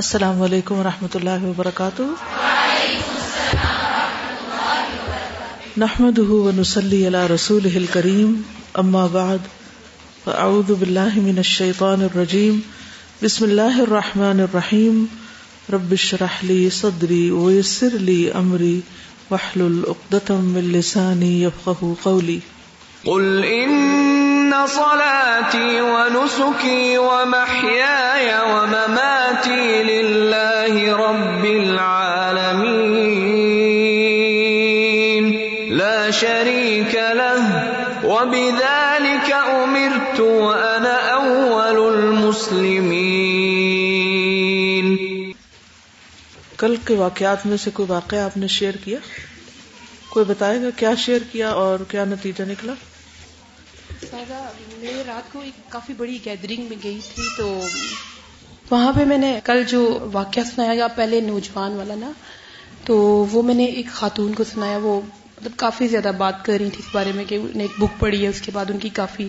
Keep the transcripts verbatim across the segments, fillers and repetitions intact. السلام علیکم ورحمۃ اللہ وبرکاتہ, وبرکاتہ نحمده ونصلی علی رسوله الکریم, اما بعد فاعوذ باللہ من الشیطان الرجیم, بسم اللہ الرحمن الرحیم, رب اشرح لی صدری ویسر لی امری واحلل عقدۃ من لسانی یفقہوا قولی. قل ان صلاتی ونسکی ومحیای ومماتی للہ رب العالمین لا شریک لہ وبذالک امرت وانا اول المسلمین. کل کے واقعات میں سے کوئی واقعہ آپ نے شیئر کیا؟ کوئی بتائے گا کیا شیئر کیا اور کیا نتیجہ نکلا؟ میں رات کو ایک کافی بڑی گیدرنگ میں گئی تھی, تو وہاں پہ میں نے کل جو واقعہ سنایا گیا پہلے نوجوان والا نا, تو وہ میں نے ایک خاتون کو سنایا. وہ مطلب کافی زیادہ بات کر رہی تھی اس بارے میں کہ انہیں ایک بک پڑھی ہے, اس کے بعد ان کی کافی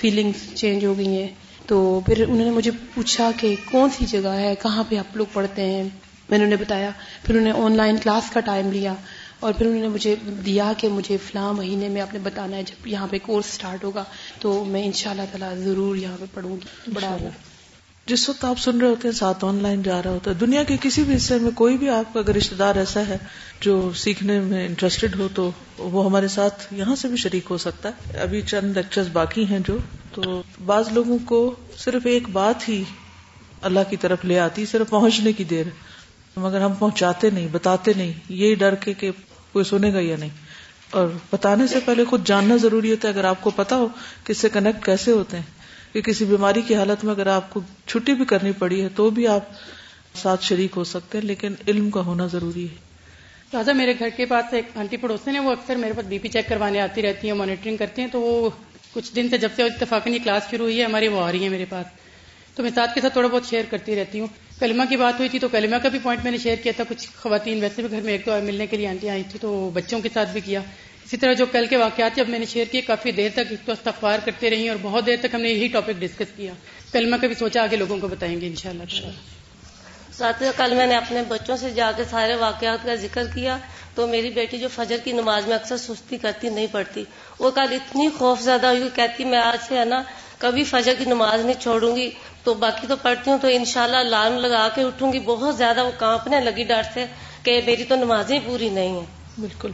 فیلنگز چینج ہو گئی ہیں. تو پھر انہوں نے مجھے پوچھا کہ کون سی جگہ ہے, کہاں پہ آپ لوگ پڑھتے ہیں؟ میں نے انہیں بتایا. پھر انہوں نے آن لائن کلاس کا ٹائم لیا اور پھر انہوں نے مجھے دیا کہ مجھے فلاں مہینے میں آپ نے بتانا ہے جب یہاں پہ کورس سٹارٹ ہوگا, تو میں انشاءاللہ تعالی ضرور یہاں پہ پڑھوں گی. بڑا جس وقت آپ سن رہے ہوتے ہیں ساتھ آن لائن جا رہا ہوتا ہے, دنیا کے کسی بھی حصے میں کوئی بھی آپ کا اگر رشتے دار ایسا ہے جو سیکھنے میں انٹرسٹڈ ہو تو وہ ہمارے ساتھ یہاں سے بھی شریک ہو سکتا ہے. ابھی چند لیکچرز باقی ہیں جو, تو بعض لوگوں کو صرف ایک بات ہی اللہ کی طرف لے آتی, صرف پہنچنے کی دیر, مگر ہم پہنچاتے نہیں, بتاتے نہیں, یہ ڈر کے کہ کوئی سنے گا یا نہیں. اور بتانے سے پہلے خود جاننا ضروری ہوتا ہے. اگر آپ کو پتا ہو کہ اس سے کنیکٹ کیسے ہوتے ہیں, کہ کسی بیماری کی حالت میں اگر آپ کو چھٹی بھی کرنی پڑی ہے تو بھی آپ ساتھ شریک ہو سکتے ہیں, لیکن علم کا ہونا ضروری ہے. تازہ میرے گھر کے پاس ایک آنٹی پڑوسن ہے, وہ اکثر میرے پاس بی پی چیک کروانے آتی رہتی ہیں, مانیٹرنگ کرتی ہیں. تو وہ کچھ دن سے جب سے اتفاقاً یہ کلاس شروع ہوئی ہے ہماری, وہ آ رہی ہیں میرے پاس, تو میں ساتھ کے ساتھ تھوڑا بہت شیئر کرتی رہتی ہوں. کلمہ کی بات ہوئی تھی تو کلمہ کا بھی پوائنٹ میں نے شیئر کیا تھا. کچھ خواتین ویسے بھی گھر میں ایک دو ملنے کے لیے آنٹی آئی تھی, تو بچوں کے ساتھ بھی کیا. اسی طرح جو کل کے واقعات جب میں نے شیئر کیے, کافی دیر تک ایک تو استغفار کرتے رہی اور بہت دیر تک ہم نے یہی ٹاپک ڈسکس کیا. کلمہ کا بھی سوچا آگے لوگوں کو بتائیں گے انشاءاللہ تعالی. ساتھ کل میں نے اپنے بچوں سے جا کے سارے واقعات کا ذکر کیا, تو میری بیٹی جو فجر کی نماز میں اکثر سستی کرتی نہیں پڑتی, وہ کل اتنی خوف زدہ ہوئی, کہتی میں آج سے ہے نا کبھی فجر کی نماز نہیں چھوڑوں گی, تو باقی تو پڑھتی ہوں تو انشاءاللہ الارم لگا کے اٹھوں گی. بہت زیادہ وہ کانپنے لگی ڈر سے کہ میری تو نمازیں پوری نہیں ہیں. بالکل,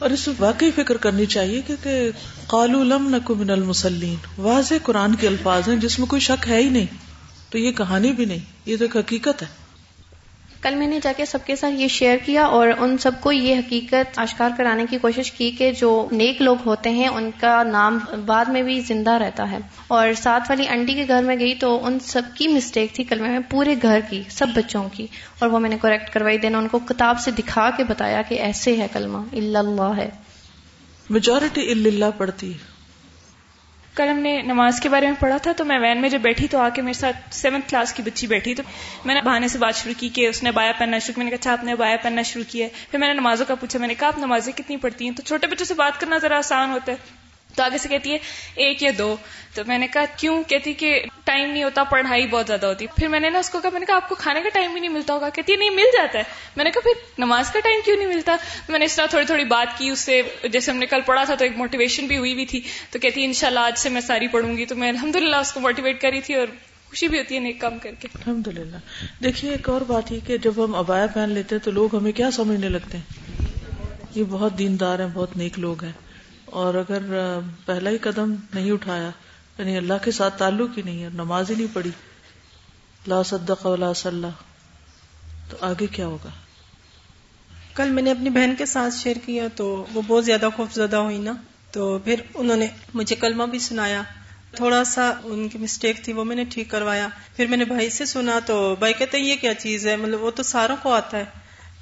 اور اس واقعی فکر کرنی چاہیے کیونکہ قالوا لم نک من المصلین واضح قرآن کے الفاظ ہیں جس میں کوئی شک ہے ہی نہیں, تو یہ کہانی بھی نہیں, یہ تو ایک حقیقت ہے. کل میں نے جا کے سب کے ساتھ یہ شیئر کیا اور ان سب کو یہ حقیقت آشکار کرانے کی کوشش کی کہ جو نیک لوگ ہوتے ہیں ان کا نام بعد میں بھی زندہ رہتا ہے. اور ساتھ والی انٹی کے گھر میں گئی تو ان سب کی مسٹیک تھی کلمے میں, پورے گھر کی, سب بچوں کی, اور وہ میں نے کریکٹ کروائی. دینا ان کو کتاب سے دکھا کے بتایا کہ ایسے ہے کلمہ, الا اللہ ہے, میجورٹی الا اللہ پڑھتی ہے. کل ہم نے نماز کے بارے میں پڑھا تھا, تو میں وین میں جب بیٹھی تو آ کے میرے ساتھ سیونتھ کلاس کی بچی بیٹھی, تو میں نے بہانے سے بات شروع کی کہ اس نے بایا پہننا شروع کی. میں نے کہا اچھا آپ نے بایا پہننا شروع کیا ہے. پھر میں نے نمازوں کا پوچھا, میں نے کہا آپ نمازیں کتنی پڑھتی ہیں؟ تو چھوٹے بچوں سے بات کرنا ذرا آسان ہوتا ہے, تو آگے سے کہتی ہے ایک یا دو. تو میں نے کہا کیوں؟ کہتی کہ ٹائم نہیں ہوتا, پڑھائی بہت زیادہ ہوتی. پھر میں نے نا اس کو کہا, میں نے کہا آپ کو کھانے کا ٹائم بھی نہیں ملتا ہوگا؟ کہتی نہیں مل جاتا ہے. میں نے کہا پھر نماز کا ٹائم کیوں نہیں ملتا؟ میں نے اس طرح تھوڑی تھوڑی بات کی اس سے, جیسے ہم نے کل پڑھا تھا تو ایک موٹیویشن بھی ہوئی ہوئی تھی. تو کہتی انشاءاللہ آج سے میں ساری پڑھوں گی. تو میں الحمدللہ اس کو موٹیویٹ کری تھی اور خوشی بھی ہوتی ہے نیک کام کر کے, الحمدللہ. دیکھیے ایک اور بات یہ کہ جب ہم عبایا پہن لیتے ہیں تو لوگ ہمیں کیا سمجھنے لگتے ہیں, یہ بہت دیندار ہیں, بہت نیک لوگ ہیں. اور اگر پہلا ہی قدم نہیں اٹھایا, یعنی اللہ کے ساتھ تعلق ہی نہیں ہے, نماز ہی نہیں پڑھی, لا صدق ولا صلی, تو آگے کیا ہوگا؟ کل میں نے اپنی بہن کے ساتھ شیئر کیا تو وہ بہت زیادہ خوفزدہ ہوئی نا, تو پھر انہوں نے مجھے کلمہ بھی سنایا. تھوڑا سا ان کی مسٹیک تھی وہ میں نے ٹھیک کروایا. پھر میں نے بھائی سے سنا تو بھائی کہتے ہیں یہ کیا چیز ہے, مطلب وہ تو ساروں کو آتا ہے.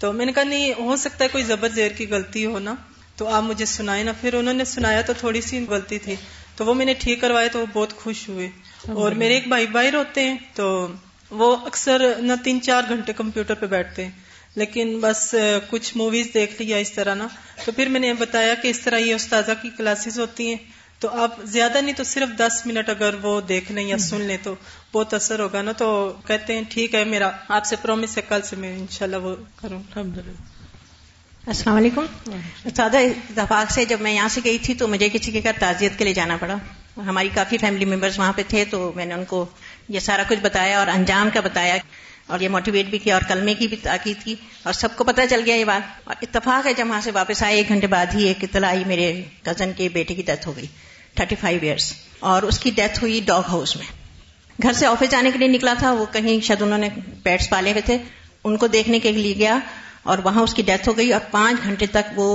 تو میں نے کہا نہیں, ہو سکتا ہے کوئی زبر زیر کی غلطی ہو نا, تو آپ مجھے سنائے نا. پھر انہوں نے سنایا تو تھوڑی سی غلطی تھی تو وہ میں نے ٹھیک کروایا, تو وہ بہت خوش ہوئے. اور میرے ایک بھائی باہر ہوتے ہیں تو وہ اکثر نہ تین چار گھنٹے کمپیوٹر پہ بیٹھتے ہیں, لیکن بس کچھ موویز دیکھ لی یا اس طرح نا. تو پھر میں نے بتایا کہ اس طرح یہ استاذہ کی کلاسز ہوتی ہیں, تو آپ زیادہ نہیں تو صرف دس منٹ اگر وہ دیکھ لیں یا سن لیں تو بہت اثر ہوگا نا. تو کہتے ہیں ٹھیک ہے میرا آپ سے پرومس ہے کل سے میں انشاءاللہ وہ کروں. الحمدللہ. السلام علیکم. سادہ اتفاق سے جب میں یہاں سے گئی تھی تو مجھے کسی کے گھر تعزیت کے لیے جانا پڑا. ہماری کافی فیملی ممبرز وہاں پہ تھے تو میں نے ان کو یہ سارا کچھ بتایا اور انجام کا بتایا اور یہ موٹیویٹ بھی کیا اور کلمے کی بھی تاکید کی اور سب کو پتہ چل گیا یہ بات. اور اتفاق ہے جب وہاں سے واپس آئے ایک گھنٹے بعد ہی ایک اطلاع آئی میرے کزن کے بیٹے کی ڈیتھ ہو گئی تھرٹی فائیو ایئرس اور اس کی ڈیتھ ہوئی ڈاگ ہاؤس میں. گھر سے آفس جانے کے لیے نکلا تھا وہ کہیں شاید انہوں نے پیٹس پالے ہوئے تھے ان کو دیکھنے کے لیے گیا اور وہاں اس کی ڈیتھ ہو گئی اور پانچ گھنٹے تک وہ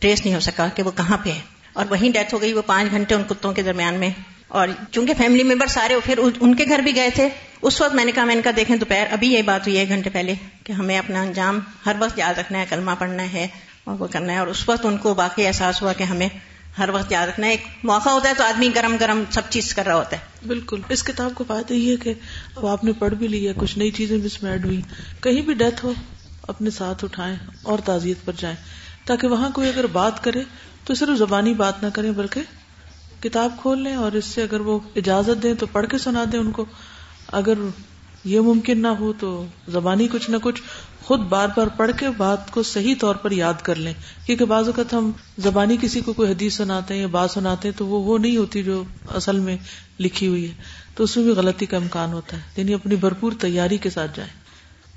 ٹریس نہیں ہو سکا کہ وہ کہاں پہ ہے اور وہیں ڈیتھ ہو گئی وہ پانچ گھنٹے ان کتوں کے درمیان میں. اور چونکہ فیملی ممبر سارے پھر ان کے گھر بھی گئے تھے اس وقت میں نے کہا میں نے کہا دیکھیں دوپہر ابھی یہ بات ہوئی ہے گھنٹے پہلے کہ ہمیں اپنا انجام ہر وقت یاد رکھنا ہے کلمہ پڑھنا ہے اور وہ کرنا ہے. اور اس وقت ان کو واقعی احساس ہوا کہ ہمیں ہر وقت یاد رکھنا ہے. ایک موقع ہوتا ہے تو آدمی گرم گرم سب چیز کر رہا ہوتا ہے. بالکل. اس کتاب کو بات یہ ہے کہ اب آپ نے پڑھ بھی لی ہے کچھ نئی چیزیں اس میں ایڈ ہوئی. کہیں بھی ڈیتھ ہو اپنے ساتھ اٹھائیں اور تعزیت پر جائیں تاکہ وہاں کوئی اگر بات کرے تو صرف زبانی بات نہ کریں بلکہ کتاب کھول لیں اور اس سے اگر وہ اجازت دیں تو پڑھ کے سنا دیں ان کو. اگر یہ ممکن نہ ہو تو زبانی کچھ نہ کچھ خود بار بار پڑھ کے بات کو صحیح طور پر یاد کر لیں کیونکہ بعض اوقات ہم زبانی کسی کو کوئی حدیث سناتے ہیں یا بات سناتے ہیں تو وہ وہ نہیں ہوتی جو اصل میں لکھی ہوئی ہے تو اس میں بھی غلطی کا امکان ہوتا ہے. یعنی اپنی بھرپور تیاری کے ساتھ جائیں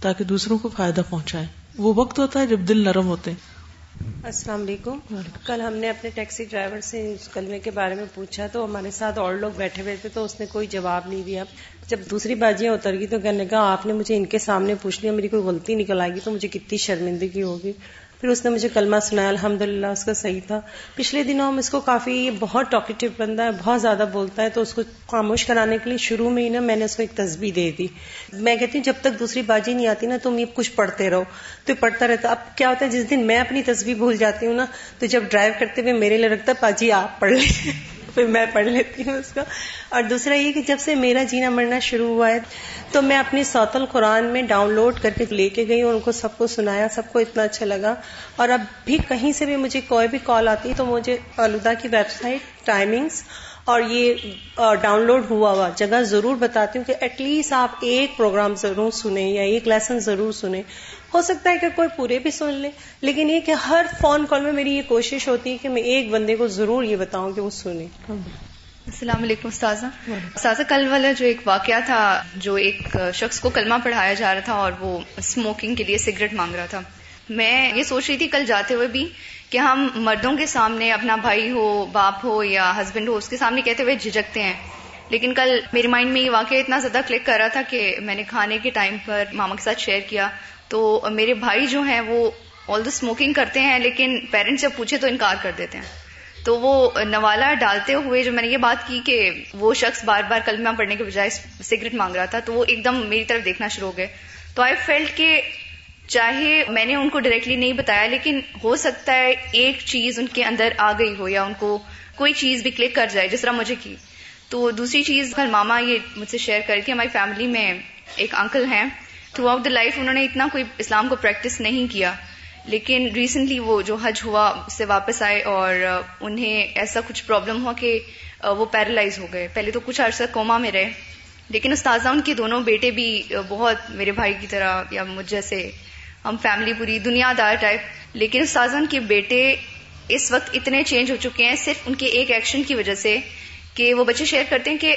تاکہ دوسروں کو فائدہ پہنچائیں. وہ وقت ہوتا ہے جب دل نرم ہوتے ہیں. السلام علیکم. کل ہم نے اپنے ٹیکسی ڈرائیور سے اس کلمے کے بارے میں پوچھا تو ہمارے ساتھ اور لوگ بیٹھے ہوئے تھے تو اس نے کوئی جواب نہیں دیا. جب دوسری باجیاں اتر گئی تو کہنے لگا آپ نے مجھے ان کے سامنے پوچھ لیا میری کوئی غلطی نکل آئے گی تو مجھے کتنی شرمندگی ہوگی. پھر اس نے مجھے کلمہ سنایا الحمدللہ اس کا صحیح تھا. پچھلے دنوں ہم اس کو کافی بہت ٹاکٹیو بندہ ہے بہت زیادہ بولتا ہے تو اس کو خاموش کرانے کے لیے شروع میں ہی نا میں نے اس کو ایک تسبیح دے دی. میں کہتی ہوں جب تک دوسری باجی نہیں آتی نا تم یہ کچھ پڑھتے رہو تو پڑھتا رہتا. اب کیا ہوتا ہے جس دن میں اپنی تسبیح بھول جاتی ہوں نا تو جب ڈرائیو کرتے ہوئے میرے لیے رکھتا باجی آپ پڑھ لیں پھر میں پڑھ لیتی ہوں اس کا. اور دوسرا یہ کہ جب سے میرا جینا مرنا شروع ہوا ہے تو میں اپنی صوت القرآن میں ڈاؤن لوڈ کر کے لے کے گئی اور ان کو سب کو سنایا سب کو اتنا اچھا لگا. اور اب بھی کہیں سے بھی مجھے کوئی بھی کال آتی ہے تو مجھے آلودہ کی ویب سائٹ ٹائمنگز اور یہ ڈاؤن لوڈ ہوا ہوا جگہ ضرور بتاتی ہوں کہ ایٹ لیسٹ آپ ایک پروگرام ضرور سنیں یا ایک لیسن ضرور سنیں. ہو سکتا ہے کہ کوئی پورے بھی سن لے لیکن یہ کہ ہر فون کال میں میری یہ کوشش ہوتی ہے کہ میں ایک بندے کو ضرور یہ بتاؤں کہ وہ سنے. السلام علیکم استاذہ. استاذہ کل والا جو ایک واقعہ تھا جو ایک شخص کو کلمہ پڑھایا جا رہا تھا اور وہ اسموکنگ کے لیے سگریٹ مانگ رہا تھا. میں یہ سوچ رہی تھی کل جاتے ہوئے بھی کہ ہم مردوں کے سامنے اپنا بھائی ہو باپ ہو یا ہسبینڈ ہو اس کے سامنے کہتے ہوئے جھجکتے ہیں لیکن کل میرے مائنڈ میں یہ واقعہ اتنا زیادہ کلک کر رہا تھا کہ میں نے کھانے کے ٹائم پر ماما کے ساتھ شیئر کیا. تو میرے بھائی جو ہیں وہ آل دا اسموکنگ کرتے ہیں لیکن پیرنٹس جب پوچھے تو انکار کر دیتے ہیں. تو وہ نوالہ ڈالتے ہوئے جو میں نے یہ بات کی کہ وہ شخص بار بار کلمہ پڑھنے کے بجائے سگریٹ مانگ رہا تھا تو وہ ایک دم میری طرف دیکھنا شروع ہو گئے. تو آئی فیلٹ کہ چاہے میں نے ان کو ڈائریکٹلی نہیں بتایا لیکن ہو سکتا ہے ایک چیز ان کے اندر آ گئی ہو یا ان کو کوئی چیز بھی کلک کر جائے جس طرح مجھے کی. تو دوسری چیز کل ماما یہ مجھ سے شیئر کر کے ہماری فیملی میں ایک انکل ہیں تھرو آؤٹ دا لائف انہوں نے اتنا کوئی اسلام کو پریکٹس نہیں کیا لیکن ریسنٹلی وہ جو حج ہوا اس سے واپس آئے اور انہیں ایسا کچھ پرابلم ہوا کہ وہ پیرالائز ہو گئے. پہلے تو کچھ عرصہ کوما میں رہے لیکن استاذہ ان کے دونوں بیٹے بھی بہت میرے بھائی کی طرح یا مجھ جیسے ہم فیملی پوری دنیا دار ٹائپ. لیکن استاذہ ان کے بیٹے اس وقت اتنے چینج ہو چکے ہیں صرف ان کے ایک ایکشن کی وجہ سے کہ وہ بچے شیئر کرتے ہیں کہ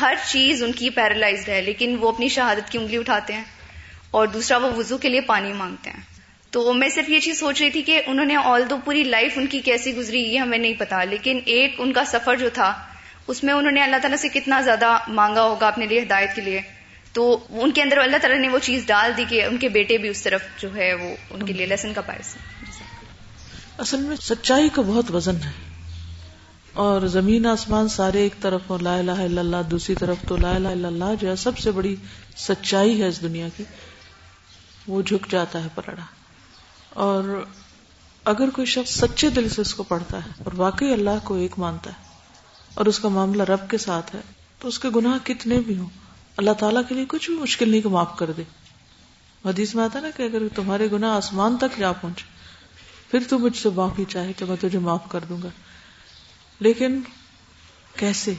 ہر چیز ان کی پیرالائزڈ ہے لیکن وہ اپنی شہادت کی انگلی اٹھاتے ہیں اور دوسرا وہ وضو کے لیے پانی مانگتے ہیں. تو میں صرف یہ چیز سوچ رہی تھی کہ انہوں نے آل دو پوری لائف ان کی کیسی گزری یہ ہمیں نہیں پتا لیکن ایک ان کا سفر جو تھا اس میں انہوں نے اللہ تعالیٰ سے کتنا زیادہ مانگا ہوگا اپنے لیے ہدایت کے لیے. تو ان کے اندر اللہ تعالیٰ نے وہ چیز ڈال دی کہ ان کے بیٹے بھی اس طرف جو ہے وہ ان کے لیے لیسن کا باعث ہے. اصل میں سچائی کا بہت وزن ہے اور زمین آسمان سارے ایک طرف اور لا الہ الا اللہ دوسری طرف. تو لا الہ الا اللہ جو ہے سب سے بڑی سچائی ہے اس دنیا کی. وہ جھک جاتا ہے پلڑا اور اگر کوئی شخص سچے دل سے اس کو پڑھتا ہے اور واقعی اللہ کو ایک مانتا ہے اور اس کا معاملہ رب کے ساتھ ہے تو اس کے گناہ کتنے بھی ہوں اللہ تعالیٰ کے لیے کچھ بھی مشکل نہیں کہ معاف کر دے. حدیث میں آتا ہے نا کہ اگر تمہارے گناہ آسمان تک جا پہنچے پھر تو مجھ سے معافی چاہے تو میں تجھے معاف کر دوں گا. لیکن کیسے؟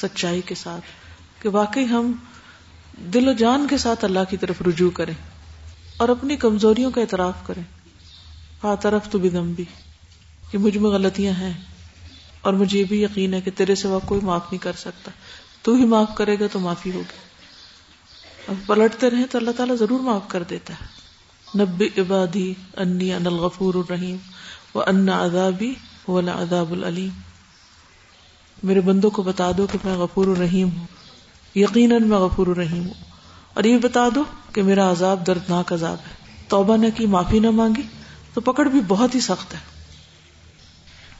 سچائی کے ساتھ، کہ واقعی ہم دل و جان کے ساتھ اللہ کی طرف رجوع کریں اور اپنی کمزوریوں کا اعتراف کریں. فاعترفت بذنبی، کہ مجھ میں غلطیاں ہیں اور مجھے یہ بھی یقین ہے کہ تیرے سوا کوئی معاف نہیں کر سکتا، تو ہی معاف کرے گا تو معافی ہوگی. اب پلٹتے رہیں تو اللہ تعالیٰ ضرور معاف کر دیتا ہے. نبی عبادی انی انا الغفور الرحیم وان عذابی هو العذاب العلیم، میرے بندوں کو بتا دو کہ میں غفور الرحیم ہوں، یقیناً میں غفور الرحیم ہوں، اور یہ بتا دو کہ میرا عذاب دردناک عذاب ہے. توبہ نہ کی، معافی نہ مانگی تو پکڑ بھی بہت ہی سخت ہے.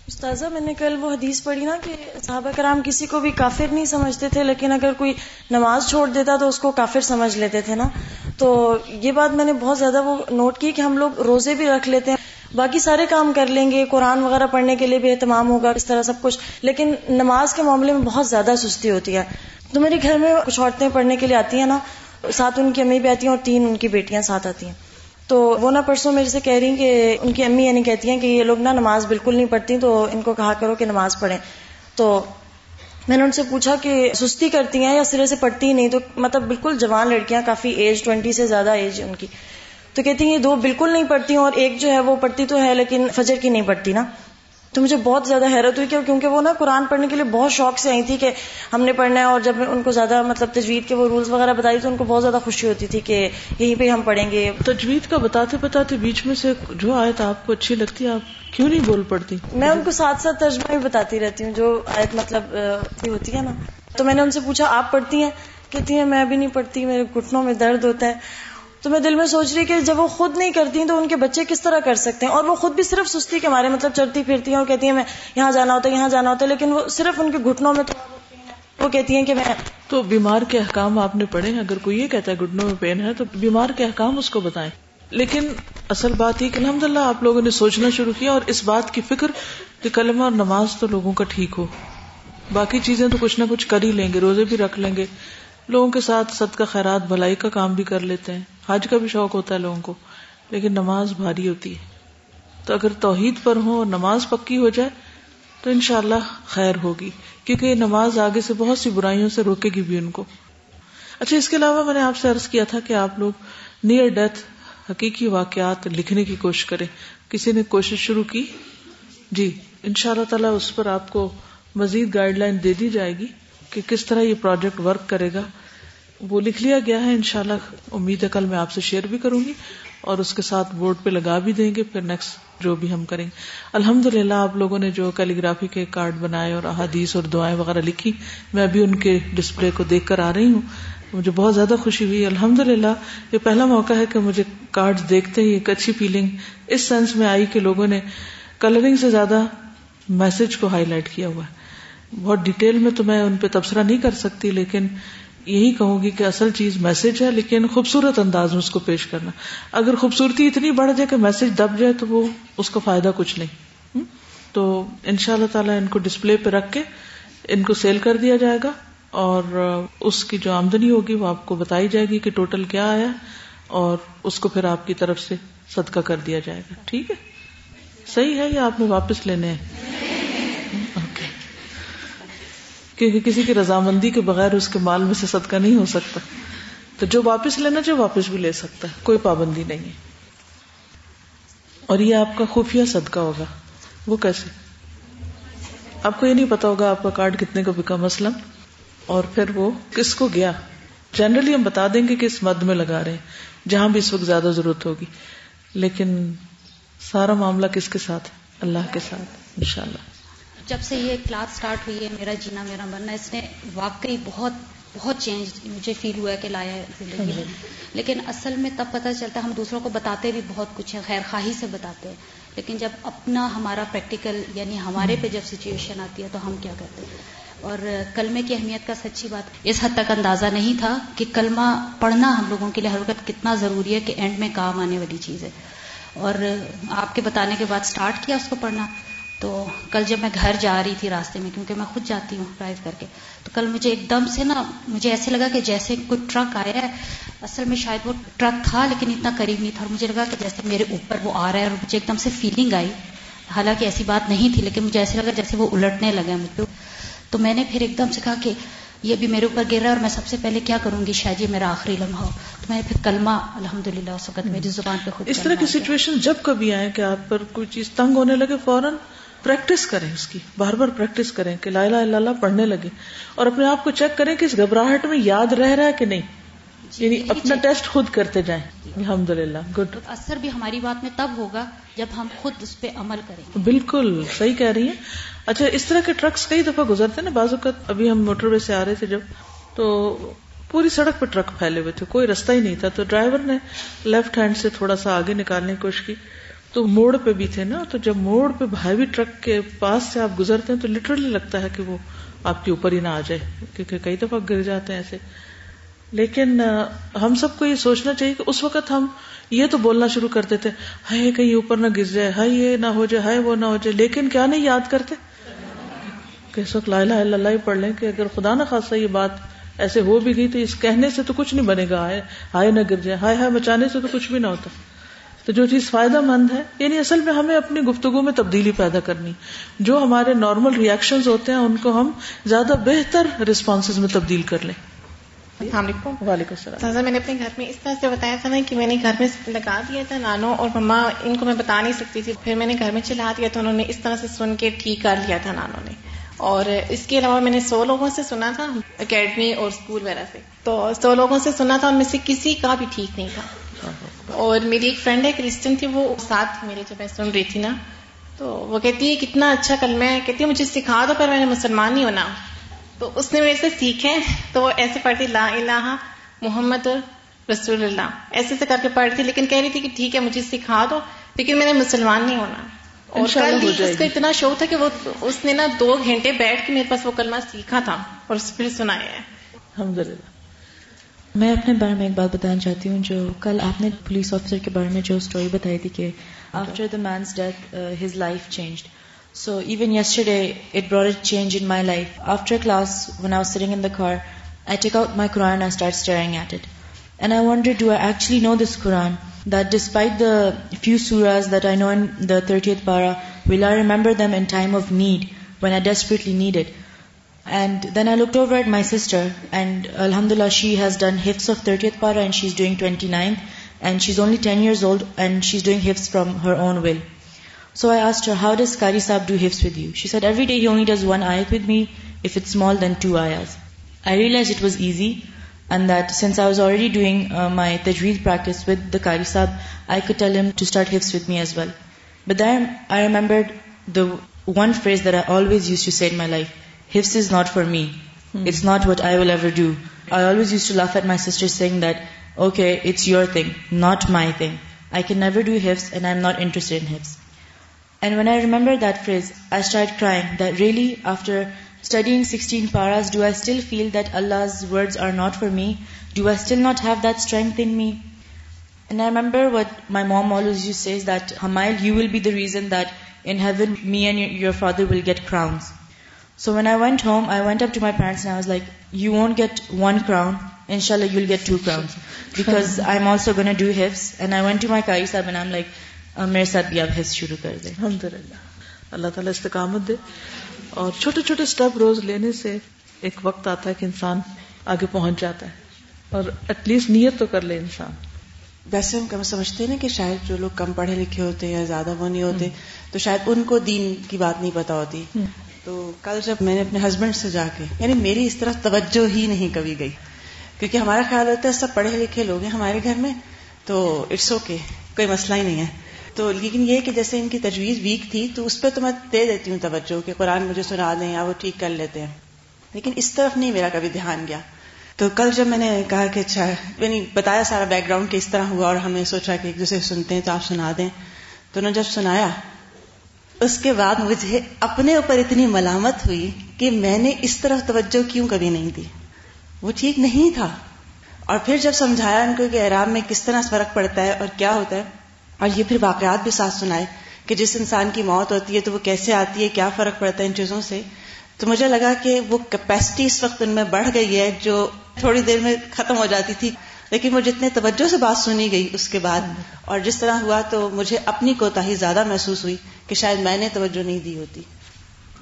استاذہ، میں نے کل وہ حدیث پڑھی نا کہ صحابہ کرام کسی کو بھی کافر نہیں سمجھتے تھے، لیکن اگر کوئی نماز چھوڑ دیتا تو اس کو کافر سمجھ لیتے تھے نا. تو یہ بات میں نے بہت زیادہ وہ نوٹ کی کہ ہم لوگ روزے بھی رکھ لیتے ہیں، باقی سارے کام کر لیں گے، قرآن وغیرہ پڑھنے کے لیے بھی اہتمام ہوگا، اس طرح سب کچھ، لیکن نماز کے معاملے میں بہت زیادہ سستی ہوتی ہے. تو میرے گھر میں کچھ عورتیں پڑھنے کے لیے آتی ہیں نا، ساتھ ان کی امی بھی آتی ہیں اور تین ان کی بیٹیاں ساتھ آتی ہیں. تو وہ نا پرسوں میرے سے کہہ رہی ہیں کہ ان کی امی یعنی کہتی ہیں کہ یہ لوگ نا نماز بالکل نہیں پڑھتی، تو ان کو کہا کرو کہ نماز پڑھیں. تو میں نے ان سے پوچھا کہ سستی کرتی ہیں یا سرے سے پڑھتی ہی نہیں؟ تو مطلب بالکل جوان لڑکیاں، کافی ایج ٹوینٹی سے زیادہ ایج ان کی. تو کہتی ہیں یہ دو بالکل نہیں پڑھتی اور ایک جو ہے وہ پڑھتی تو ہے لیکن فجر کی نہیں پڑھتی نا. تو مجھے بہت زیادہ حیرت ہوئی کیونکہ وہ نا قرآن پڑھنے کے لیے بہت شوق سے آئی تھی کہ ہم نے پڑھنا ہے، اور جب ان کو زیادہ مطلب تجوید کے وہ رولز وغیرہ بتائی تو ان کو بہت زیادہ خوشی ہوتی تھی کہ یہیں پہ ہم پڑھیں گے. تجوید کا بتاتے بتاتے بیچ میں سے جو آیت آپ کو اچھی لگتی ہے آپ کیوں نہیں بول پڑتی؟ میں ان کو ساتھ ساتھ ترجمہ بھی بتاتی رہتی ہوں جو آیت مطلب ہوتی ہے نا. تو میں نے ان سے پوچھا آپ پڑھتی ہیں؟ کہتی ہیں میں بھی نہیں پڑھتی، میرے گھٹنوں میں درد ہوتا ہے. تو میں دل میں سوچ رہی کہ جب وہ خود نہیں کرتی تو ان کے بچے کس طرح کر سکتے ہیں؟ اور وہ خود بھی صرف سستی کے مارے مطلب چلتی پھرتی ہیں اور کہتی ہیں میں یہاں جانا ہوتا ہے یہاں جانا ہوتا ہے، لیکن وہ صرف ان کے گھٹنوں میں وہ کہتی ہیں کہ میں تو بیمار کے احکام آپ نے پڑھے ہیں. اگر کوئی یہ کہتا ہے گھٹنوں میں پین ہے تو بیمار کے احکام اس کو بتائیں. لیکن اصل بات یہ کہ الحمدللہ آپ لوگوں نے سوچنا شروع کیا اور اس بات کی فکر کہ کلمہ اور نماز تو لوگوں کا ٹھیک ہو، باقی چیزیں تو کچھ نہ کچھ کر ہی لیں گے، روزے بھی رکھ لیں گے، لوگوں کے ساتھ صدقہ خیرات بھلائی کا کام بھی کر لیتے ہیں، حج کا بھی شوق ہوتا ہے لوگوں کو، لیکن نماز بھاری ہوتی ہے. تو اگر توحید پر ہوں اور نماز پکی ہو جائے تو انشاءاللہ خیر ہوگی، کیونکہ یہ نماز آگے سے بہت سی برائیوں سے روکے گی بھی ان کو. اچھا، اس کے علاوہ میں نے آپ سے عرض کیا تھا کہ آپ لوگ نیئر ڈیتھ حقیقی واقعات لکھنے کی کوشش کریں. کسی نے کوشش شروع کی؟ جی، انشاءاللہ تعالیٰ اس پر آپ کو مزید گائیڈ لائن دے دی جائے گی کہ کس طرح یہ پروجیکٹ ورک کرے گا. وہ لکھ لیا گیا ہے انشاءاللہ، امید ہے کل میں آپ سے شیئر بھی کروں گی اور اس کے ساتھ بورڈ پہ لگا بھی دیں گے. پھر نیکسٹ جو بھی ہم کریں گے، الحمدللہ آپ لوگوں نے جو کیلیگرافی کے کارڈ بنائے اور احادیث اور دعائیں وغیرہ لکھی، میں ابھی ان کے ڈسپلے کو دیکھ کر آ رہی ہوں، مجھے بہت زیادہ خوشی ہوئی. الحمدللہ یہ پہلا موقع ہے کہ مجھے کارڈ دیکھتے ہی ایک اچھی فیلنگ اس سینس میں آئی کہ لوگوں نے کلرنگ سے زیادہ میسج کو ہائی لائٹ کیا ہوا ہے. بہت ڈیٹیل میں تو میں ان پہ تبصرہ نہیں کر سکتی، لیکن یہی کہوں گی کہ اصل چیز میسج ہے، لیکن خوبصورت انداز میں اس کو پیش کرنا. اگر خوبصورتی اتنی بڑھ جائے کہ میسج دب جائے تو وہ اس کا فائدہ کچھ نہیں. تو انشاءاللہ تعالیٰ ان کو ڈسپلے پہ رکھ کے ان کو سیل کر دیا جائے گا، اور اس کی جو آمدنی ہوگی وہ آپ کو بتائی جائے گی کہ ٹوٹل کیا آیا، اور اس کو پھر آپ کی طرف سے صدقہ کر دیا جائے گا. ٹھیک ہے؟ صحیح ہے یا آپ نے واپس لینے ہیں؟ کیونکہ کسی کی رضامندی کے بغیر اس کے مال میں سے صدقہ نہیں ہو سکتا. تو جو واپس لینا چاہے واپس بھی لے سکتا ہے، کوئی پابندی نہیں ہے. اور یہ آپ کا خفیہ صدقہ ہوگا. وہ کیسے؟ آپ کو یہ نہیں پتا ہوگا آپ کا کارڈ کتنے کو بکا مثلا، اور پھر وہ کس کو گیا. جنرلی ہم بتا دیں گے کہ اس مد میں لگا رہے ہیں جہاں بھی اس وقت زیادہ ضرورت ہوگی، لیکن سارا معاملہ کس کے ساتھ؟ اللہ کے ساتھ. انشاءاللہ جب سے یہ کلاس سٹارٹ ہوئی ہے، میرا جینا میرا مرنا، اس نے واقعی بہت بہت چینج مجھے فیل ہوا ہے کہ لایا ہے زندگی میں. لیکن اصل میں تب پتہ چلتا ہے، ہم دوسروں کو بتاتے بھی بہت کچھ ہے، خیر خواہی سے بتاتے ہیں، لیکن جب اپنا ہمارا پریکٹیکل یعنی ہمارے پہ جب سچویشن آتی ہے تو ہم کیا کرتے ہیں. اور کلمے کی اہمیت کا سچی بات اس حد تک اندازہ نہیں تھا کہ کلمہ پڑھنا ہم لوگوں کے لیے ہر وقت کتنا ضروری ہے کہ اینڈ میں کام آنے والی چیز ہے. اور آپ کے بتانے کے بعد سٹارٹ کیا اس کو پڑھنا. تو کل جب میں گھر جا رہی تھی راستے میں، کیونکہ میں خود جاتی ہوں ڈرائیو کر کے، تو کل مجھے ایک دم سے نا مجھے ایسے لگا کہ جیسے کوئی ٹرک آیا ہے. اصل میں شاید وہ ٹرک تھا لیکن اتنا قریب نہیں تھا، اور مجھے لگا کہ جیسے میرے اوپر وہ آ رہا ہے، اور مجھے ایک دم سے فیلنگ آئی. حالانکہ ایسی بات نہیں تھی، لیکن مجھے ایسے لگا جیسے وہ الٹنے لگا مجھ پہ. تو میں نے پھر ایک دم سے کہا کہ یہ بھی میرے اوپر گر رہا ہے اور میں سب سے پہلے کیا کروں گی، شاید یہ میرا آخری لمحہ ہو. تو میں نے پھر کلمہ الحمدللہ اس وقت میری زبان پہ خود اس طرح کی سچویشن جب کبھی آئے کہ آپ پر کوئی چیز تنگ ہونے لگے، فوراً پریکٹس کریں، اس کی بار بار پریکٹس کریں کہ لا الہ الا اللہ پڑھنے لگے، اور اپنے آپ کو چیک کریں کہ اس گھبراہٹ میں یاد رہ رہا ہے کہ نہیں، یعنی اپنا ٹیسٹ خود کرتے جائیں. الحمدللہ گڈ. اثر بھی ہماری بات میں تب ہوگا جب ہم خود اس پہ عمل کریں. بالکل صحیح کہہ رہی ہیں. اچھا، اس طرح کے ٹرکس کئی دفعہ گزرتے ہیں نا، بعض اوقات ابھی ہم موٹر وے سے آ رہے تھے جب، تو پوری سڑک پہ ٹرک پھیلے ہوئے تھے، کوئی راستہ ہی نہیں تھا، تو ڈرائیور نے لیفٹ ہینڈ سے تھوڑا سا آگے نکالنے کی کوشش کی، تو موڑ پہ بھی تھے نا، تو جب موڑ پہ بھائی ٹرک کے پاس سے آپ گزرتے ہیں تو لٹرلی لگتا ہے کہ وہ آپ کے اوپر ہی نہ آ جائے، کیونکہ کئی دفعہ گر جاتے ہیں ایسے. لیکن ہم سب کو یہ سوچنا چاہیے کہ اس وقت ہم یہ تو بولنا شروع کرتے تھے، ہائے کہیں اوپر نہ گر جائے، ہائے یہ نہ ہو جائے، ہائے وہ نہ ہو جائے، لیکن کیا نہیں یاد کرتے کہ اس وقت لا الہ الا اللہ ہی پڑھ لیں، کہ اگر خدا نہ خاصہ یہ بات ایسے ہو بھی گئی تو اس کہنے سے تو کچھ نہیں بنے گا، ہائے ہائے نہ گر جائے، ہائے ہائے مچانے سے تو کچھ بھی نہ ہوتا. تو جو چیز فائدہ مند ہے، یعنی اصل میں ہمیں اپنی گفتگو میں تبدیلی پیدا کرنی، جو ہمارے نارمل ریئیکشنز ہوتے ہیں ان کو ہم زیادہ بہتر رسپانسز میں تبدیل کر لیں. السلام علیکم. وعلیکم السلام. میں نے اپنے گھر میں اس طرح سے بتایا تھا نا کہ میں نے گھر میں لگا دیا تھا، نانو اور مما ان کو میں بتا نہیں سکتی تھی، پھر میں نے گھر میں چلا دیا تو انہوں نے اس طرح سے سن کے ٹھیک کر لیا تھا نانو نے. اور اس کے علاوہ میں نے سو لوگوں سے سنا تھا، اکیڈمی اور اسکول وغیرہ سے، تو سو لوگوں سے سنا تھا، ان میں سے کسی کا بھی ٹھیک نہیں تھا. اور میری ایک فرینڈ ہے کرسچن تھی، وہ ساتھ میرے جب میں سن رہی تھی نا، تو وہ کہتی ہے کتنا اچھا کلمہ ہے، کہتی ہے مجھے سکھا دو پر میں نے مسلمان نہیں ہونا. تو اس نے میرے سے سیکھے، تو وہ ایسے پڑھتی لا الہ محمد رسول اللہ ایسے سے کر کے پڑھتی، لیکن کہہ رہی تھی کہ ٹھیک ہے مجھے سکھا دو لیکن میں نے مسلمان نہیں ہونا. اور کل اس کا اتنا شوق تھا کہ وہ اس نے نا دو گھنٹے بیٹھ کے میرے پاس وہ کلمہ سیکھا تھا اور پھر سنایا ہے. الحمدللہ. میں اپنے بارے میں ایک بات بتانا چاہتی ہوں، جو کل آپ نے پولیس آفیسر کے بارے میں جو اسٹوری بتائی تھی کہ after the man's death his life changed. So even yesterday, it brought a change in my life. After class, when I was sitting in the car, I took out my Quran and I started staring at it. And I wondered, do I actually know this Quran? That despite the few surahs that I know in the thirtieth para, will I remember them in time of need, when I desperately need it? And then I looked over at my sister, and alhamdulillah, she has done hifz of thirtieth para and she's doing twenty-ninth, and she's only ten years old and she's doing hifz from her own will. So I asked her, how does Qari Saab do hifz with you? She said, every day he only does one ayat with me. If it's small, then two ayahs. I realized it was easy, and that since I was already doing uh, my tajweed practice with the Qari Saab, I could tell him to start hifz with me as well. But then I remembered the one phrase that I always used to say in my life, hifz is not for me. Hmm. It's not what I will ever do. I always used to laugh at my sister saying that, okay, it's your thing, not my thing. I can never do hifz and I'm not interested in hifz. And when I remembered that phrase, I started crying that really after studying sixteen paras, do I still feel that Allah's words are not for me? Do I still not have that strength in me? And I remember what my mom always used to say is that, Hamail, you will be the reason that in heaven me and your father will get crowns. So when I went home, I went up to my parents and I was like, you won't get one crown, inshallah you'll get two crowns. Because I'm also going to do hifz. And I went to my Qari Sahib and I'm like, میرے ساتھ بھی آپ حفظ شروع کر دیں. الحمدللہ. اللہ تعالیٰ استقامت دے. اور چھوٹے چھوٹے سٹیپ روز لینے سے ایک وقت آتا ہے کہ انسان آگے پہنچ جاتا ہے، اور ایٹ لیسٹ نیت تو کر لے انسان. ویسے ہم سمجھتے ہیں نا کہ شاید جو لوگ کم پڑھے لکھے ہوتے ہیں یا زیادہ وہ نہیں ہوتے، تو شاید ان کو دین کی بات نہیں پتا ہوتی. تو کل جب میں نے اپنے ہسبینڈ سے جا کے، یعنی میری اس طرح توجہ ہی نہیں کبھی گئی، کیونکہ ہمارا خیال ہوتا ہے سب پڑھے لکھے لوگ ہیں ہمارے گھر میں، تو اٹس اوکے، کوئی مسئلہ ہی نہیں ہے. تو لیکن یہ کہ جیسے ان کی تجویز ویک تھی تو اس پہ تو میں دے دیتی ہوں توجہ کہ قرآن مجھے سنا دیں یا وہ ٹھیک کر لیتے ہیں، لیکن اس طرف نہیں میرا کبھی دھیان گیا. تو کل جب میں نے کہا کہ اچھا، یعنی بتایا سارا بیک گراؤنڈ کہ اس طرح ہوا، اور ہم نے سوچا کہ ایک دوسرے سنتے ہیں تو آپ سنا دیں. تو انہوں نے جب سنایا، اس کے بعد مجھے اپنے اوپر اتنی ملامت ہوئی کہ میں نے اس طرف توجہ کیوں کبھی نہیں دی، وہ ٹھیک نہیں تھا. اور پھر جب سمجھایا ان کو کہ اعراب میں کس طرح فرق پڑتا ہے اور کیا ہوتا ہے، اور یہ پھر واقعات بھی ساتھ سنائے کہ جس انسان کی موت ہوتی ہے تو وہ کیسے آتی ہے، کیا فرق پڑتا ہے ان چیزوں سے، تو مجھے لگا کہ وہ کیپیسٹی اس وقت ان میں بڑھ گئی ہے جو تھوڑی دیر میں ختم ہو جاتی تھی. لیکن مجھے اتنے توجہ سے بات سنی گئی اس کے بعد، اور جس طرح ہوا تو مجھے اپنی کوتاہی زیادہ محسوس ہوئی کہ شاید میں نے توجہ نہیں دی ہوتی.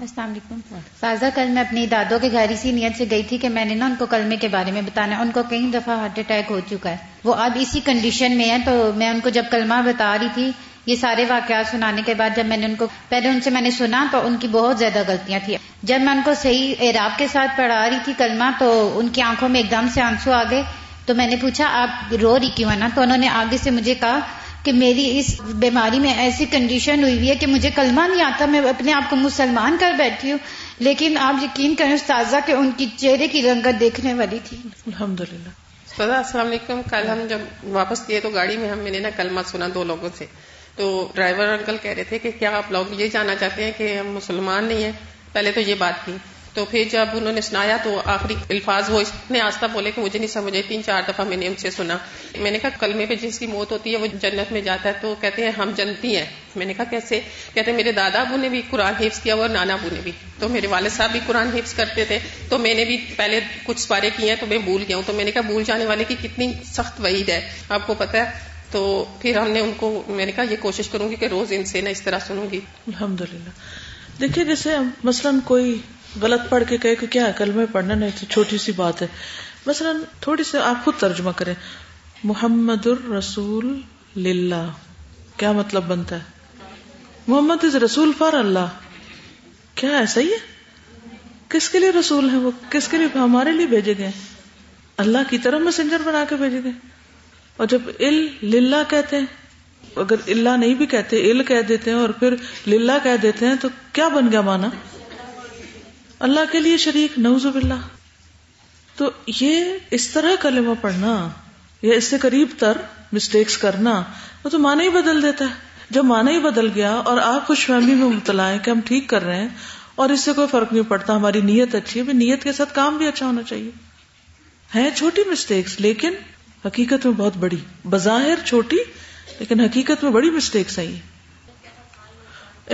السلام علیکم فاضہ، کل میں اپنی دادوں کے گھر اسی نیت سے گئی تھی کہ میں نے نا ان کو کلمے کے بارے میں بتانا ہے، ان کو کئی دفعہ ہارٹ اٹیک ہو چکا ہے، وہ اب اسی کنڈیشن میں ہیں، تو میں ان کو جب کلمہ بتا رہی تھی یہ سارے واقعات سنانے کے بعد، جب میں نے ان کو پہلے ان سے میں نے سنا تو ان کی بہت زیادہ غلطیاں تھیں، جب میں ان کو صحیح اعراب کے ساتھ پڑھا رہی تھی کلمہ تو ان کی آنکھوں میں ایک دم سے آنسو آ گئے، تو میں نے پوچھا آپ رو رہی کیوں ہیں نا، تو انہوں نے آگے سے مجھے کہا کہ میری اس بیماری میں ایسی کنڈیشن ہوئی ہوئی ہے کہ مجھے کلمہ نہیں آتا، میں اپنے آپ کو مسلمان کر بیٹھی ہوں، لیکن آپ یقین کریں استاذہ کہ ان کی چہرے کی رنگت دیکھنے والی تھی۔ الحمدللہ استاذہ السلام علیکم، کل ہم جب واپس گئے تو گاڑی میں ہم میں نے نا کلمہ سنا دو لوگوں سے، تو ڈرائیور انکل کہہ رہے تھے کہ کیا آپ لوگ یہ جاننا چاہتے ہیں کہ ہم مسلمان نہیں ہیں، پہلے تو یہ بات کی، تو پھر جب انہوں نے سنایا تو آخری الفاظ وہ اتنے آہستہ بولے کہ مجھے نہیں سمجھے، تین چار دفعہ میں نے ان سے سنا، میں نے کہا کلمے پہ جس کی موت ہوتی ہے وہ جنت میں جاتا ہے، تو کہتے ہیں ہم جنتی ہیں، میں نے کہا کیسے، کہتے ہیں میرے دادا ابو نے بھی قرآن حفظ کیا ہوا اور نانا ابو نے بھی، تو میرے والد صاحب بھی قرآن حفظ کرتے تھے، تو میں نے بھی پہلے کچھ پارے کیے ہیں تو میں بھول گیا ہوں، تو میں نے کہا بھول جانے والے کی کتنی سخت وعید ہے آپ کو پتہ ہے، تو پھر ہم نے ان کو میں نے کہا یہ کوشش کروں گی کہ روز ان سے نہ اس طرح سنوں گی۔ الحمدللہ دیکھیے جیسے مثلاً کوئی غلط پڑھ کے کہے کہ کیا کلمہ پڑھنا نہیں تو چھوٹی سی بات ہے، مثلا تھوڑی سی آپ خود ترجمہ کریں، محمد الرسول للہ، کیا مطلب بنتا ہے؟ محمد از رسول فار اللہ، کیا ایسا ہی ہے؟ کس کے لیے رسول ہیں وہ؟ کس کے لیے؟ ہمارے لیے بھیجے گئے، اللہ کی طرف میسنجر بنا کے بھیجے گئے، اور جب ال للہ کہتے ہیں، اگر اللہ نہیں بھی کہتے ال کہہ دیتے ہیں اور پھر للہ کہہ دیتے ہیں تو کیا بن گیا مانا؟ اللہ کے لیے شریک، نعوذ باللہ۔ تو یہ اس طرح کلمہ پڑھنا یا اس سے قریب تر مسٹیکس کرنا وہ تو معنی ہی بدل دیتا ہے، جب معنی ہی بدل گیا اور آپ خوش فہمی میں مبتلا ہیں کہ ہم ٹھیک کر رہے ہیں اور اس سے کوئی فرق نہیں پڑتا، ہماری نیت اچھی ہے، نیت کے ساتھ کام بھی اچھا ہونا چاہیے، ہیں چھوٹی مسٹیکس لیکن حقیقت میں بہت بڑی، بظاہر چھوٹی لیکن حقیقت میں بڑی مسٹیکس ہیں۔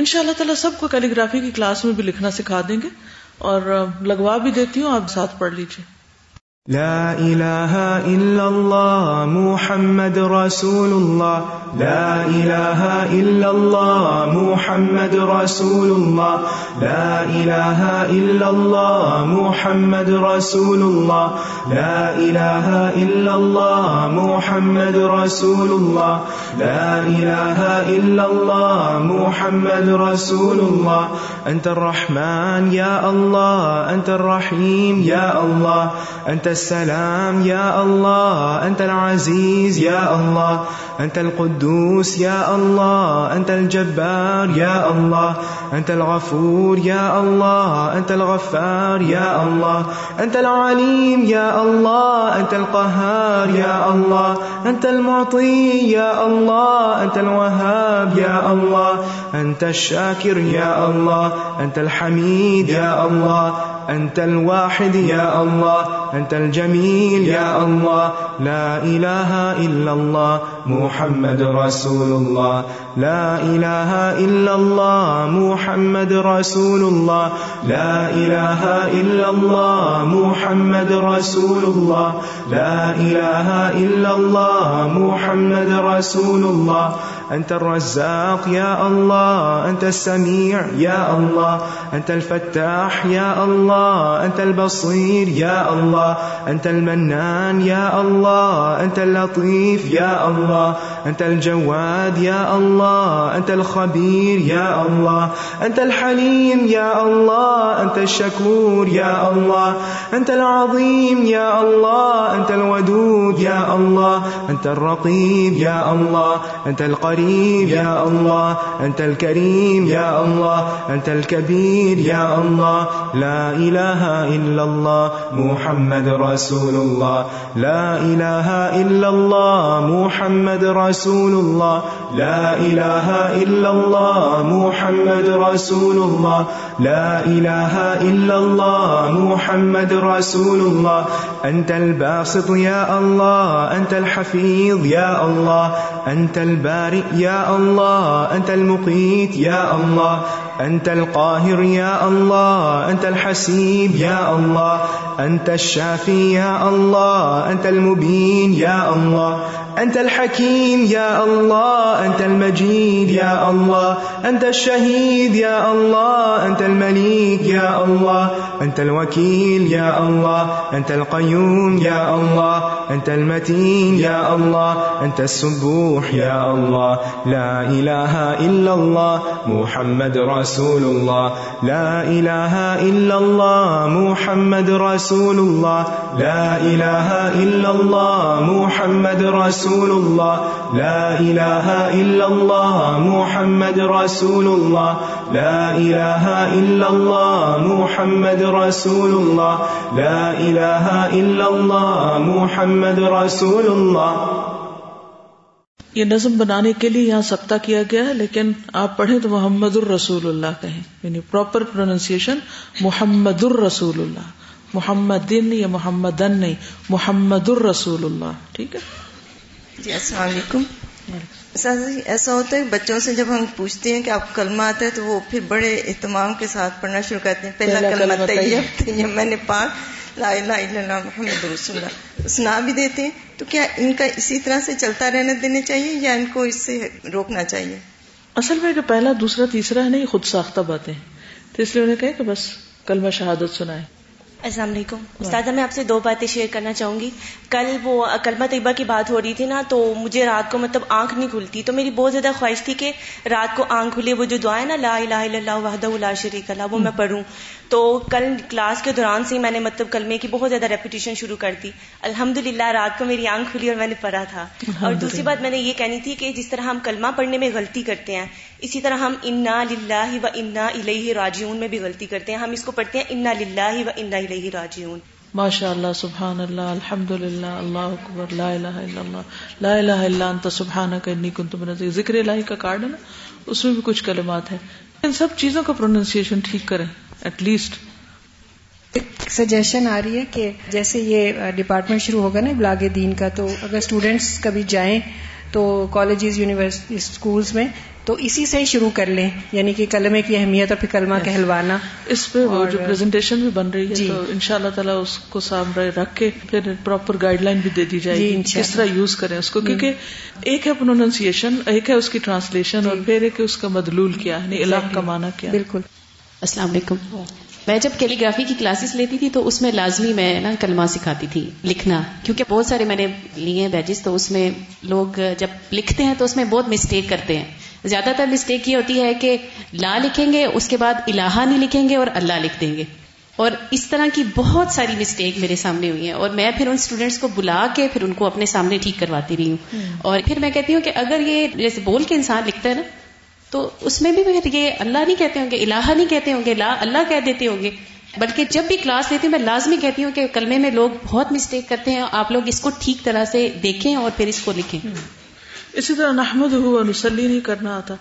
انشاء اللہ تعالیٰ سب کو کیلی گرافی کی کلاس میں بھی لکھنا سکھا دیں گے اور لگوا بھی دیتی ہوں، آپ ساتھ پڑھ لیجیے۔ لا الہ الا اللہ محمد رسول اللہ، لا الہ الا اللہ محمد رسول اللہ، لا الہ الا اللہ محمد رسول اللہ، لا الہ الا اللہ محمد رسول اللہ، لا الہ الا اللہ محمد رسول اللہ، انت الرحمن یا اللہ، انت الرحیم یا اللہ، انت السلام يا الله، أنت العزيز يا الله، أنت القدوس يا الله، أنت الجبار يا الله، أنت الغفور يا الله، أنت الغفار يا الله، أنت العليم يا الله، أنت القهار يا الله، أنت المعطي يا الله، أنت الوهاب يا الله، أنت الشاكر يا الله، أنت الحميد يا الله، أنت الواحد يا الله، أنت الجميل يا الله، لا إله إلا الله محمد رسول الله، لا إله إلا الله محمد رسول الله، لا إله إلا الله محمد رسول الله، لا إله إلا الله محمد رسول الله، أنت الرزاق يا الله، أنت السميع يا الله، أنت الفتاح يا الله، أنت البصير يا الله، أنت المنان يا الله، أنت اللطيف يا الله، أنت الجواد يا الله، أنت الخبير يا الله، أنت الحليم يا الله، أنت الشكور يا الله، أنت العظيم يا الله، أنت الودود يا الله، أنت الرقيب يا الله، أنت القريب يا الله، أنت الكريم يا الله، أنت الكبير يا الله، لا إله إلا الله محمد رسول الله، لا إله إلا الله محمد رسول الله، لا إله إلا الله محمد رسول الله، لا إله إلا الله محمد رسول الله، أنت الباسط يا الله، أنت الحفيظ يا الله، أنت البارئ يا الله، أنت المقيت يا الله، أنت القاهر يا الله، أنت الحسيب يا الله، أنت الشافي يا الله، أنت المبين يا الله، أنت الحكيم يا الله، أنت المجيد يا الله، أنت الشهيد يا الله، أنت المليك يا الله، أنت الوكيل يا الله، أنت القيوم يا الله، أنت المتين يا الله، أنت السبوح يا الله، لا إله إلا الله محمد رسول الله، لا إله إلا الله محمد رسول الله، لا إله إلا الله محمد رسول الله، لا إله إلا الله محمد رسول الله، لا إله إلا الله محمد رسول الله، لا إله إلا الله محمد رسول اللہ۔ یہ نظم بنانے کے لیے یہاں سبتا کیا گیا ہے، لیکن آپ پڑھیں تو محمد الرسول اللہ کہیں، یعنی پراپر پروننسیشن محمد الرسول اللہ، محمدن یا محمدن نہیں، محمد الرسول اللہ، ٹھیک ہے جی۔ السلام علیکم سر جی، ایسا ہوتا ہے بچوں سے جب ہم پوچھتے ہیں کہ آپ کلمہ آتا ہے تو وہ پھر بڑے اہتمام کے ساتھ پڑھنا شروع کرتے ہیں، پہلا کلمہ طیب طیب میں نے پاک لا الہ الا اللہ محمد رسول اللہ سنا بھی دیتے ہیں، تو کیا ان کا اسی طرح سے چلتا رہنے دینے چاہیے یا ان کو اس سے روکنا چاہیے؟ اصل میں جو پہلا دوسرا تیسرا ہے نا، یہ خود ساختہ باتیں ہیں، تو اس لیے انہیں کہے کہ بس کلمہ شہادت سنائے۔ السلام علیکم استاذہ، میں آپ سے دو باتیں شیئر کرنا چاہوں گی۔ کل وہ کلمہ طیبہ کی بات ہو رہی تھی نا، تو مجھے رات کو مطلب آنکھ نہیں کھلتی، تو میری بہت زیادہ خواہش تھی کہ رات کو آنکھ کھلے، وہ جو دعا ہے نا لا الہ الا اللہ وحدہ لا شریک اللہ، وہ میں پڑھوں۔ تو کل کلاس کے دوران سے میں نے مطلب کلمے کی بہت زیادہ ریپیٹیشن شروع کر دی، الحمدللہ رات کو میری آنکھ کھلی اور میں نے پڑھا تھا۔ اور دوسری بات میں نے یہ کہنی تھی کہ جس طرح ہم کلمہ پڑھنے میں غلطی کرتے ہیں، اسی طرح ہم انا للہ و انا الیہ راجعون میں بھی غلطی کرتے ہیں، ہم اس کو پڑھتے ہیں انا للہ و انا الیہ راجعون۔ ماشاء اللہ، سبحان اللہ، الحمد للہ، اللہ اکبر، لا الہ الا اللہ، لا الہ الا انت سبحانک انی کنت من الظالمین۔ ذکر الہی کا کارڈ ہے نا، اس میں بھی کچھ کلمات ہیں۔ ان سب چیزوں کا پروننسیشن ٹھیک کریں ایٹ لیسٹ۔ ایک سجیشن آ رہی ہے کہ جیسے یہ ڈپارٹمنٹ شروع ہوگا نا ابلاغ دین کا، تو اگر اسٹوڈینٹس کبھی جائیں تو کالجز، یونیورسٹی، اسکولز میں تو اسی سے ہی شروع کر لیں، یعنی کہ کلمے کی اہمیت اور پھر کلمہ کہلوانا۔ اس پہ وہ جو پریزنٹیشن بھی بن رہی ہے جی، تو انشاءاللہ تعالیٰ اس کو سامنے رکھ کے پھر پراپر گائیڈ لائن بھی دے دی جائے گی کس طرح یوز کریں اس کو، کیونکہ ایک ہے پروننسیشن، ایک ہے اس کی ٹرانسلیشن، اور پھر ایک اس کا مدلول کیا ہے، الہ کا معنی کیا ہے۔ بالکل۔ السلام علیکم، میں جب کیلی گرافی کی کلاسز لیتی تھی تو اس میں لازمی میں نا کلمہ سکھاتی تھی لکھنا، کیونکہ بہت سارے میں نے لیے ہیں بیجز، تو اس میں لوگ جب لکھتے ہیں تو اس میں بہت مسٹیک کرتے ہیں۔ زیادہ تر مسٹیک یہ ہوتی ہے کہ لا لکھیں گے، اس کے بعد الہا نہیں لکھیں گے اور اللہ لکھ دیں گے، اور اس طرح کی بہت ساری مسٹیک میرے سامنے ہوئی ہیں، اور میں پھر ان اسٹوڈینٹس کو بلا کے پھر ان کو اپنے سامنے ٹھیک کرواتی رہی ہوں۔ اور پھر میں کہتی ہوں کہ اگر یہ جیسے بول کے انسان لکھتا ہے نا، تو اس میں بھی یہ اللہ نہیں کہتے ہوں گے، الہا نہیں کہتے ہوں گے، لا اللہ کہہ دیتے ہوں گے۔ بلکہ جب بھی کلاس لیتی ہوں میں لازمی کہتی ہوں کہ کلمے میں لوگ بہت مسٹیک کرتے ہیں، آپ لوگ اس کو ٹھیک طرح سے دیکھیں اور پھر اس کو لکھیں۔ اسی طرح نحمدہ و نصلی نہیں کرنا آتا،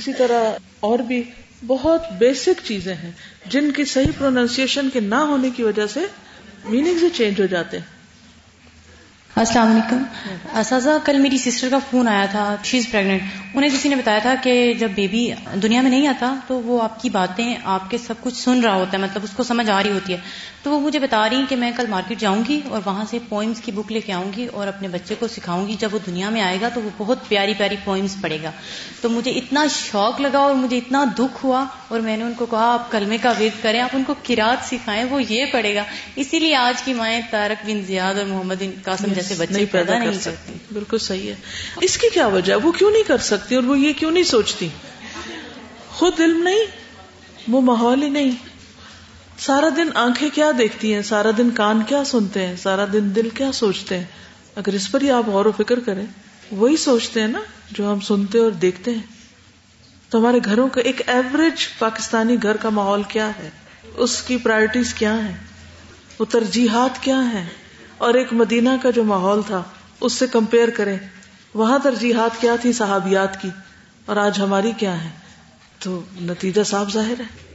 اسی طرح اور بھی بہت بیسک چیزیں ہیں جن کی صحیح پروننسیشن کے نہ ہونے کی وجہ سے میننگ سے چینج ہو جاتے ہیں۔ السلام علیکم اساتذہ، کل میری سسٹر کا فون آیا تھا، شی از پریگننٹ، انہیں کسی نے بتایا تھا کہ جب بیبی دنیا میں نہیں آتا تو وہ آپ کی باتیں، آپ کے سب کچھ سن رہا ہوتا ہے، مطلب اس کو سمجھ آ رہی ہوتی ہے۔ تو وہ مجھے بتا رہی ہیں کہ میں کل مارکیٹ جاؤں گی اور وہاں سے پوئمس کی بک لے کے آؤں گی اور اپنے بچے کو سکھاؤں گی، جب وہ دنیا میں آئے گا تو وہ بہت پیاری پیاری پوئمس پڑھے گا۔ تو مجھے اتنا شوق لگا اور مجھے اتنا دکھ ہوا، اور میں نے ان کو کہا آپ کلمے کا ورد کریں، آپ ان کو قرات سکھائیں، وہ یہ پڑھے گا۔ اسی لیے آج کی مائیں طارق بن زیاد اور محمد بن قاسم جیسے بچے پیدا نہیں کرتی۔ بالکل صحیح ہے۔ اس کی کیا وجہ ہے؟ وہ کیوں نہیں کر سکتی اور وہ یہ کیوں نہیں سوچتی؟ خود علم نہیں، وہ ماحول ہی نہیں۔ سارا دن آنکھیں کیا دیکھتی ہیں، سارا دن کان کیا سنتے ہیں، سارا دن دل کیا سوچتے ہیں۔ اگر اس پر ہی آپ غور و فکر کریں، وہی سوچتے ہیں نا جو ہم سنتے اور دیکھتے ہیں۔ تو ہمارے گھروں کا ایک ایوریج پاکستانی گھر کا ماحول کیا ہے، اس کی پرائرٹیز کیا ہیں، وہ ترجیحات کیا ہیں، اور ایک مدینہ کا جو ماحول تھا اس سے کمپیئر کریں، وہاں ترجیحات کیا تھی صحابیات کی اور آج ہماری کیا ہے، تو نتیجہ صاف ظاہر ہے۔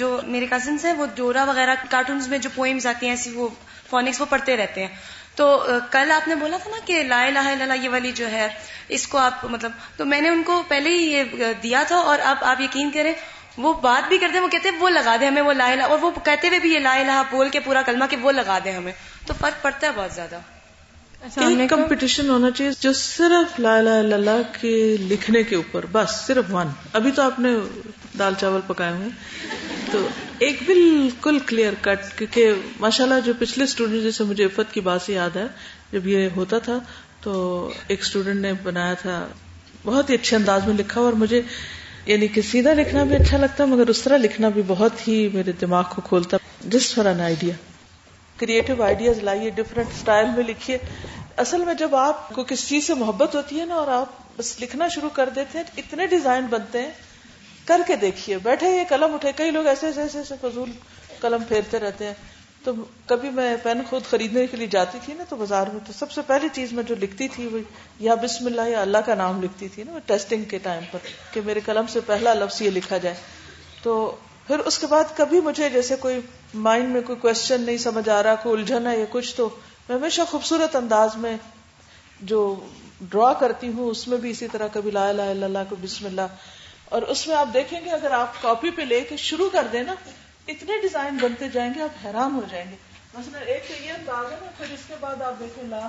جو میرے کزنس ہیں وہ ڈورا وغیرہ کارٹونز میں جو پوئمز آتی ہیں ایسی، وہ فونکس وہ پڑھتے رہتے ہیں۔ تو کل آپ نے بولا تھا نا کہ لا الہ الا اللہ یہ والی جو ہے اس کو آپ مطلب، تو میں نے ان کو پہلے ہی یہ دیا تھا، اور اب آپ یقین کریں وہ بات بھی کرتے ہیں، وہ کہتے ہیں وہ لگا دیں ہمیں وہ لا الہ، اور وہ کہتے ہوئے بھی یہ لا الہ بول کے پورا کلمہ کہ وہ لگا دیں ہمیں، تو فرق پڑتا ہے بہت زیادہ۔ کمپٹیشن ہونا چاہیے جو صرف لا الہ الا اللہ کے لکھنے کے اوپر، بس صرف ون. ابھی تو آپ نے دال چاول پکائے ہوئے، تو ایک بالکل کلیئر کٹ، کیونکہ ماشاءاللہ جو پچھلے اسٹوڈنٹ، جیسے مجھے عفت کی بات سے یاد ہے، جب یہ ہوتا تھا تو ایک اسٹوڈنٹ نے بنایا تھا، بہت ہی اچھے انداز میں لکھا، اور مجھے یعنی کہ سیدھا لکھنا بھی اچھا لگتا مگر اس طرح لکھنا بھی بہت ہی میرے دماغ کو کھولتا. Just for an idea, creative ideas لائیے، ڈفرینٹ اسٹائل میں لکھیے. اصل میں جب آپ کو کسی چیز سے محبت ہوتی ہے نا اور آپ بس لکھنا شروع کر دیتے ہیں، اتنے ڈیزائن بنتے ہیں. کر کے دیکھیے، بیٹھے یہ قلم اٹھے. کئی لوگ ایسے ایسے ایسے فضول قلم پھیرتے رہتے ہیں. تو کبھی میں پین خود خریدنے کے لیے جاتی تھی نا تو بازار میں، تو سب سے پہلی چیز میں جو لکھتی تھی وہ یا بسم اللہ یا اللہ کا نام لکھتی تھی نا، وہ ٹیسٹنگ کے ٹائم پر، کہ میرے قلم سے پہلا لفظ یہ لکھا جائے. تو پھر اس کے بعد کبھی مجھے جیسے کوئی مائنڈ میں کوئی کوشچن نہیں سمجھ آ رہا، کوئی الجھن ہے یا کچھ، تو میں ہمیشہ خوبصورت انداز میں جو ڈرا کرتی ہوں اس میں بھی اسی طرح کبھی لا الہ الا اللہ کو بسم اللہ. اور اس میں آپ دیکھیں گے اگر آپ کاپی پہ لے کے شروع کر دیں نا، اتنے ڈیزائن بنتے جائیں گے آپ حیران ہو جائیں گے. مثلا ایک تو یہ انداز ہے، پھر اس کے بعد آپ دیکھیں لا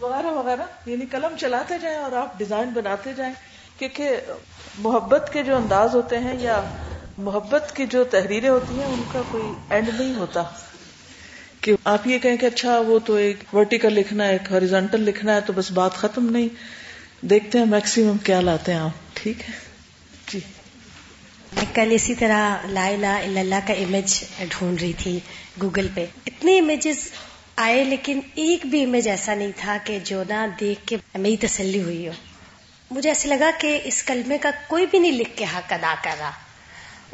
وغیرہ وغیرہ، یعنی قلم چلاتے جائیں اور آپ ڈیزائن بناتے جائیں. کیونکہ محبت کے جو انداز ہوتے ہیں یا محبت کی جو تحریریں ہوتی ہیں ان کا کوئی اینڈ نہیں ہوتا کہ آپ یہ کہیں کہ اچھا وہ تو ایک ورٹیکل لکھنا ہے، ایک ہاریزنٹل لکھنا ہے، تو بس بات ختم. نہیں، دیکھتے ہیں میکسیمم کیا لاتے ہیں آپ. ٹھیک ہے جی. میں کل اسی طرح لا الہ الا اللہ کا امیج ڈھونڈ رہی تھی گوگل پہ. اتنے امیجز آئے لیکن ایک بھی امیج ایسا نہیں تھا کہ جو نہ دیکھ کے میری تسلی ہوئی ہو. مجھے ایسے لگا کہ اس کلمے کا کوئی بھی نہیں لکھ کے حق ادا کر رہا.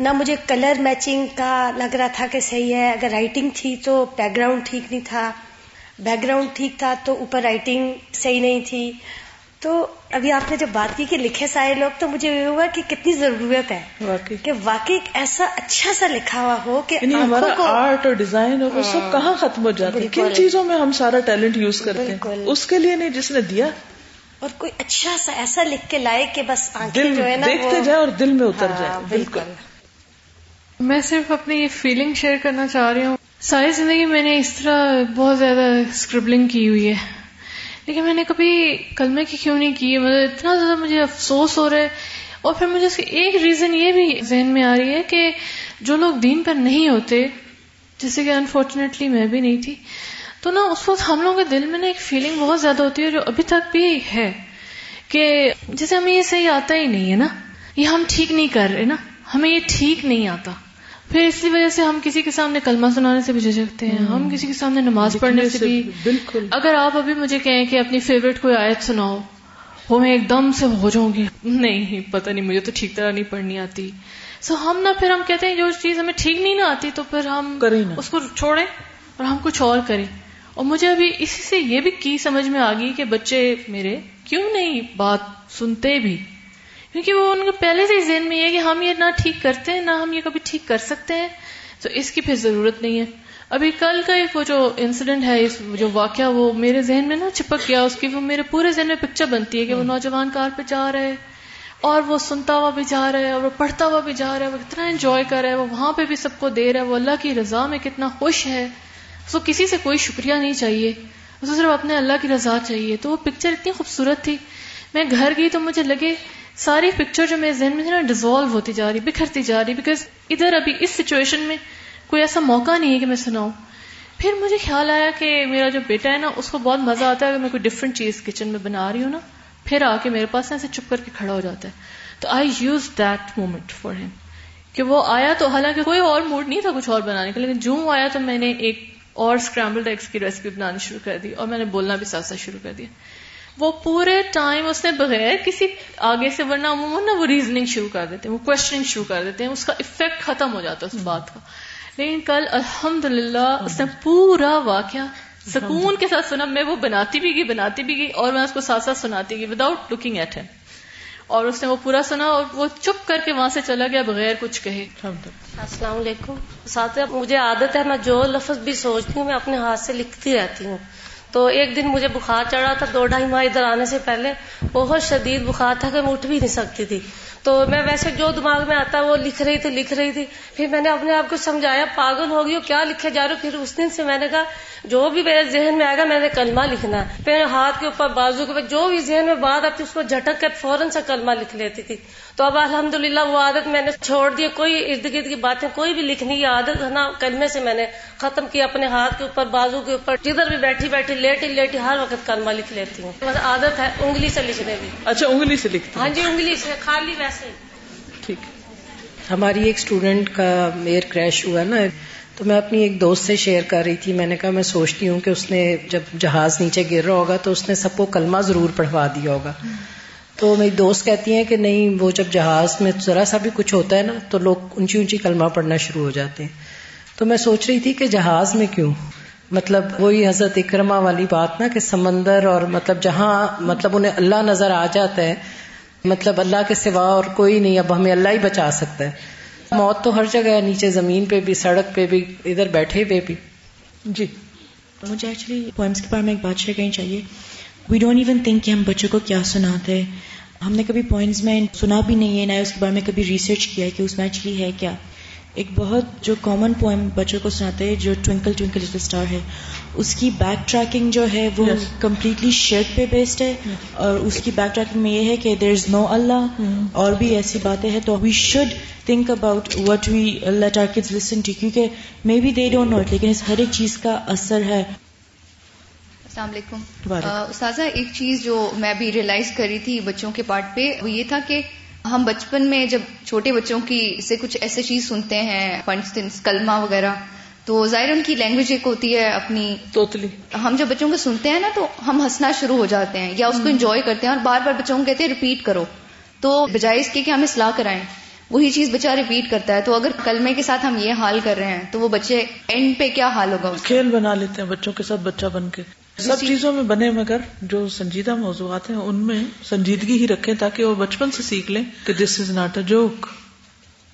نہ مجھے کلر میچنگ کا لگ رہا تھا کہ صحیح ہے، اگر رائٹنگ تھی تو بیک گراؤنڈ ٹھیک نہیں تھا، بیک گراؤنڈ ٹھیک تھا تو اوپر رائٹنگ صحیح نہیں تھی. تو ابھی آپ نے جب بات کی کہ لکھے سارے لوگ، تو مجھے یہ ہوا کہ کتنی ضرورت ہے واقعی کہ واقعی ایسا اچھا سا لکھا ہوا ہو کہ ہمارا آرٹ اور ڈیزائن اور وہ سب کہاں ختم ہو جاتا ہے. کن چیزوں میں ہم سارا ٹیلنٹ یوز کرتے ہیں، اس کے لیے نہیں جس نے دیا. اور کوئی اچھا سا ایسا لکھ کے لائے کہ بس آنکھیں جو ہے نا دیکھتے جائے اور دل میں اتر جائے. بالکل. میں صرف اپنی یہ فیلنگ شیئر کرنا چاہ رہی ہوں. ساری زندگی میں نے اس طرح بہت زیادہ اسکربلنگ کی ہوئی ہے، لیکن میں نے کبھی کلمے کی کیوں نہیں کی. مطلب اتنا زیادہ مجھے افسوس ہو رہا ہے. اور پھر مجھے اس کی ایک ریزن یہ بھی ذہن میں آ رہی ہے کہ جو لوگ دین پر نہیں ہوتے، جیسے کہ انفارچونیٹلی میں بھی نہیں تھی، تو نا اس وقت ہم لوگوں کے دل میں نا ایک فیلنگ بہت زیادہ ہوتی ہے جو ابھی تک بھی ہے کہ جیسے ہمیں یہ صحیح آتا ہی نہیں ہے نا، یہ ہم ٹھیک نہیں کر رہے نا، ہمیں یہ ٹھیک نہیں آتا. پھر اسی وجہ سے ہم کسی کے سامنے کلمہ سنانے سے بھی جھجکتے ہیں، ہم کسی کے سامنے نماز پڑھنے سے بھی. بالکل. اگر آپ ابھی مجھے کہیں کہ اپنی فیوریٹ کوئی آیت سناؤ، وہ میں ایک دم سے ہو جاؤں گی، نہیں پتہ نہیں مجھے تو ٹھیک طرح نہیں پڑھنی آتی. سو ہم نہ پھر ہم کہتے ہیں جو چیز ہمیں ٹھیک نہیں نہ آتی تو پھر ہم اس کو چھوڑیں اور ہم کچھ اور کریں. اور مجھے ابھی اسی سے یہ بھی کی سمجھ میں آ گئی کہ بچے میرے کیوں نہیں بات سنتے بھی، کیونکہ وہ ان کو پہلے سے ذہن میں یہ کہ ہم یہ نہ ٹھیک کرتے ہیں نہ ہم یہ کبھی ٹھیک کر سکتے ہیں، تو اس کی پھر ضرورت نہیں ہے. ابھی کل کا ایک وہ جو انسیڈنٹ ہے، جو واقعہ، وہ میرے ذہن میں نا چپک گیا. اس کی وہ میرے پورے ذہن میں پکچر بنتی ہے کہ وہ نوجوان کار پہ جا رہا ہے اور وہ سنتا ہوا بھی جا رہا ہے اور وہ پڑھتا ہوا بھی جا رہا ہے، وہ کتنا انجوائے کر رہا ہے، وہ وہاں پہ بھی سب کو دے رہا ہے، وہ اللہ کی رضا میں کتنا خوش ہے. اس کو کسی سے کوئی شکریہ نہیں چاہیے، اس کو صرف اپنے اللہ کی رضا چاہیے. تو وہ پکچر اتنی خوبصورت تھی. میں گھر گئی تو مجھے لگے ساری پکچر جو میرے ذہن میں تھی نا ڈیزالو ہوتی جا رہی، بکھرتی جا رہی، بیکاز ادھر ابھی اس سچویشن میں کوئی ایسا موقع نہیں ہے کہ میں سناؤں. پھر مجھے خیال آیا کہ میرا جو بیٹا ہے نا اس کو بہت مزہ آتا ہے اگر میں کوئی ڈفرینٹ چیز کچن میں بنا رہی ہوں نا، پھر آ کے میرے پاس ایسے چپ کر کے کھڑا ہو جاتا ہے. تو I use that moment for ہم کہ وہ آیا تو حالانکہ کوئی اور موڈ نہیں تھا کچھ اور بنانے کا، لیکن جو آیا تو میں نے ایک اور اسکریمبلڈ ایگز کی ریسیپی بنانی شروع کر دی اور میں نے بولنا بھی ساتھ ساتھ شروع کر دیا. وہ پورے ٹائم اس نے بغیر کسی آگے سے، ورنہ عموماً وہ ریزننگ شروع کر دیتے ہیں، وہ کوشچننگ شروع کر دیتے ہیں، اس کا افیکٹ ختم ہو جاتا ہے اس بات کا. لیکن کل الحمدللہ اس نے پورا واقعہ سکون کے ساتھ سنا. میں وہ بناتی بھی گئی بناتی بھی گئی اور میں اس کو ساتھ ساتھ سناتی گئی وداؤٹ لکنگ ایٹ ہم، اور اس نے وہ پورا سنا اور وہ چپ کر کے وہاں سے چلا گیا بغیر کچھ کہے. السلام علیکم. ساتھ مجھے عادت ہے میں جو لفظ بھی سوچتی ہوں میں اپنے ہاتھ سے لکھتی رہتی ہوں، تو ایک دن مجھے بخار چڑھا تھا, دو ڈھائی ماہ ادھر آنے سے پہلے بہت شدید بخار تھا کہ میں اٹھ بھی نہیں سکتی تھی. تو میں ویسے جو دماغ میں آتا وہ لکھ رہی تھی لکھ رہی تھی پھر میں نے اپنے آپ کو سمجھایا پاگل ہو گئی ہو, کیا لکھے جا رہے ہو. پھر اس دن سے میں نے کہا جو بھی میرے ذہن میں آئے گا میں نے کلمہ لکھنا ہے. پھر ہاتھ کے اوپر بازو کے اوپر جو بھی ذہن میں بات آتی اس کو جھٹک کر فوراً سے کلمہ لکھ لیتی تھی. تو اب الحمدللہ وہ عادت میں نے چھوڑ دی, کوئی ارد گرد کی باتیں کوئی بھی لکھنے کی عادت ہے نا کلمے سے میں نے ختم کی. اپنے ہاتھ کے اوپر بازو کے اوپر جدھر بھی بیٹھی بیٹھی لیٹی لیٹی ہر وقت کلمہ لکھ لیتی ہوں. عادت ہے انگلی سے لکھنے کی. اچھا انگلی سے لکھتی؟ ہاں جی انگلی سے, خالی ویسے. ٹھیک. ہماری ایک اسٹوڈنٹ کا ایئر کریش ہوا نا, تو میں اپنی ایک دوست سے شیئر کر رہی تھی. میں نے کہا میں سوچتی ہوں کہ اس نے جب جہاز نیچے گر رہا ہوگا تو اس نے سب کو کلمہ ضرور پڑھوا دیا ہوگا. تو میری دوست کہتی ہیں کہ نہیں, وہ جب جہاز میں ذرا سا بھی کچھ ہوتا ہے نا تو لوگ اونچی اونچی کلمہ پڑھنا شروع ہو جاتے ہیں. تو میں سوچ رہی تھی کہ جہاز میں کیوں, مطلب وہی حضرت اکرمہ والی بات نا کہ سمندر اور مطلب جہاں مطلب انہیں اللہ نظر آ جاتا ہے, مطلب اللہ کے سوا اور کوئی نہیں, اب ہمیں اللہ ہی بچا سکتا ہے. موت تو ہر جگہ ہے, نیچے زمین پہ بھی, سڑک پہ بھی, ادھر بیٹھے پہ بھی. جی مجھے ایکچولی پوئمس کے بارے میں ایک بات شیئر کرنی چاہیے. وی ڈونٹ ایون تھنک کہ ہم بچوں کو کیا سناتے ہیں, ہم نے کبھی پوائنٹس میں سنا بھی نہیں ہے, نہ اس کے بارے میں کبھی ریسرچ کیا ہے کہ اس میں ایکچولی ہے کیا. ایک بہت جو کامن پوئم بچوں کو سناتے ہیں جو ٹوئنکل ٹوئنکل لٹل اسٹار ہے, اس کی بیک ٹریکنگ جو ہے وہ کمپلیٹلی شرک پہ بیسڈ ہے. اور اس کی بیک ٹریکنگ میں یہ ہے کہ دیر از نو اللہ اور بھی ایسی باتیں ہیں. تو we should think about what we let our kids listen to, کیونکہ maybe they don't know it, لیکن اس ہر ایک چیز کا اثر ہے. السلام علیکم استاذہ. ایک چیز جو میں بھی ریئلائز کر رہی تھی بچوں کے پارٹ پہ وہ یہ تھا کہ ہم بچپن میں جب چھوٹے بچوں کی سے کچھ ایسے چیز سنتے ہیں پنچ کلمہ وغیرہ, تو ظاہر ان کی لینگویج ایک ہوتی ہے اپنی توتلی. ہم جب بچوں کو سنتے ہیں نا تو ہم ہنسنا شروع ہو جاتے ہیں یا اس کو انجوائے کرتے ہیں اور بار بار بچوں کو کہتے ہیں ریپیٹ کرو, تو بجائے اس کے کہ ہم اصلاح کرائیں وہی چیز بچہ ریپیٹ کرتا ہے. تو اگر کلمے کے ساتھ ہم یہ حال کر رہے ہیں تو وہ بچے اینڈ پہ کیا حال ہوگا. کھیل بنا لیتے ہیں بچوں کے ساتھ, بچہ بن کے سب چیزوں میں بنے, مگر جو سنجیدہ موضوعات ہیں ان میں سنجیدگی ہی رکھیں تاکہ وہ بچپن سے سیکھ لیں کہ دس از ناٹ اے جوک.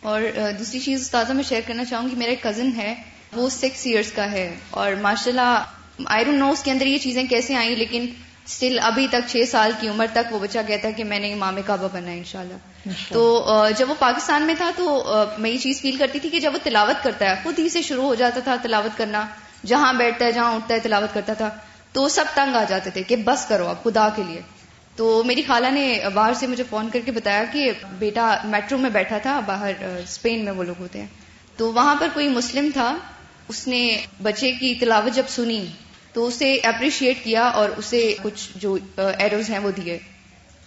اور دوسری چیز استاذہ میں شیئر کرنا چاہوں گی, میرا ایک کزن ہے وہ سکس ایئرز کا ہے اور ماشاء اللہ آئی ڈونٹ نو اس کے اندر یہ چیزیں کیسے آئیں, لیکن اسٹل ابھی تک چھ سال کی عمر تک وہ بچہ کہتا ہے کہ میں نے امام کعبہ بنا ہے انشاءاللہ. تو جب وہ پاکستان میں تھا تو میں یہ چیز فیل کرتی تھی کہ جب وہ تلاوت کرتا ہے خود ہی سے شروع ہو جاتا تھا تلاوت کرنا, جہاں بیٹھتا ہے جہاں اٹھتا ہے تلاوت کرتا تھا, تو سب تنگ آ جاتے تھے کہ بس کرو اب خدا کے لیے. تو میری خالہ نے باہر سے مجھے فون کر کے بتایا کہ بیٹا میٹرو میں بیٹھا تھا, باہر اسپین میں وہ لوگ ہوتے ہیں, تو وہاں پر کوئی مسلم تھا, اس نے بچے کی تلاوت جب سنی تو اسے اپریشیٹ کیا اور اسے کچھ جو ایروز ہیں وہ دیے.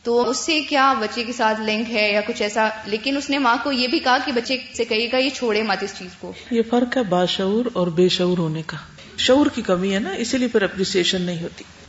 تو اس سے کیا بچے کے ساتھ لنک ہے یا کچھ ایسا, لیکن اس نے ماں کو یہ بھی کہا کہ بچے سے کہیے گا یہ چھوڑے مت اس چیز کو. یہ فرق ہے باشعور اور بے شعور ہونے کا, شعور کی کمی ہے نا, اسی لیے پھر اپریسیشن نہیں ہوتی.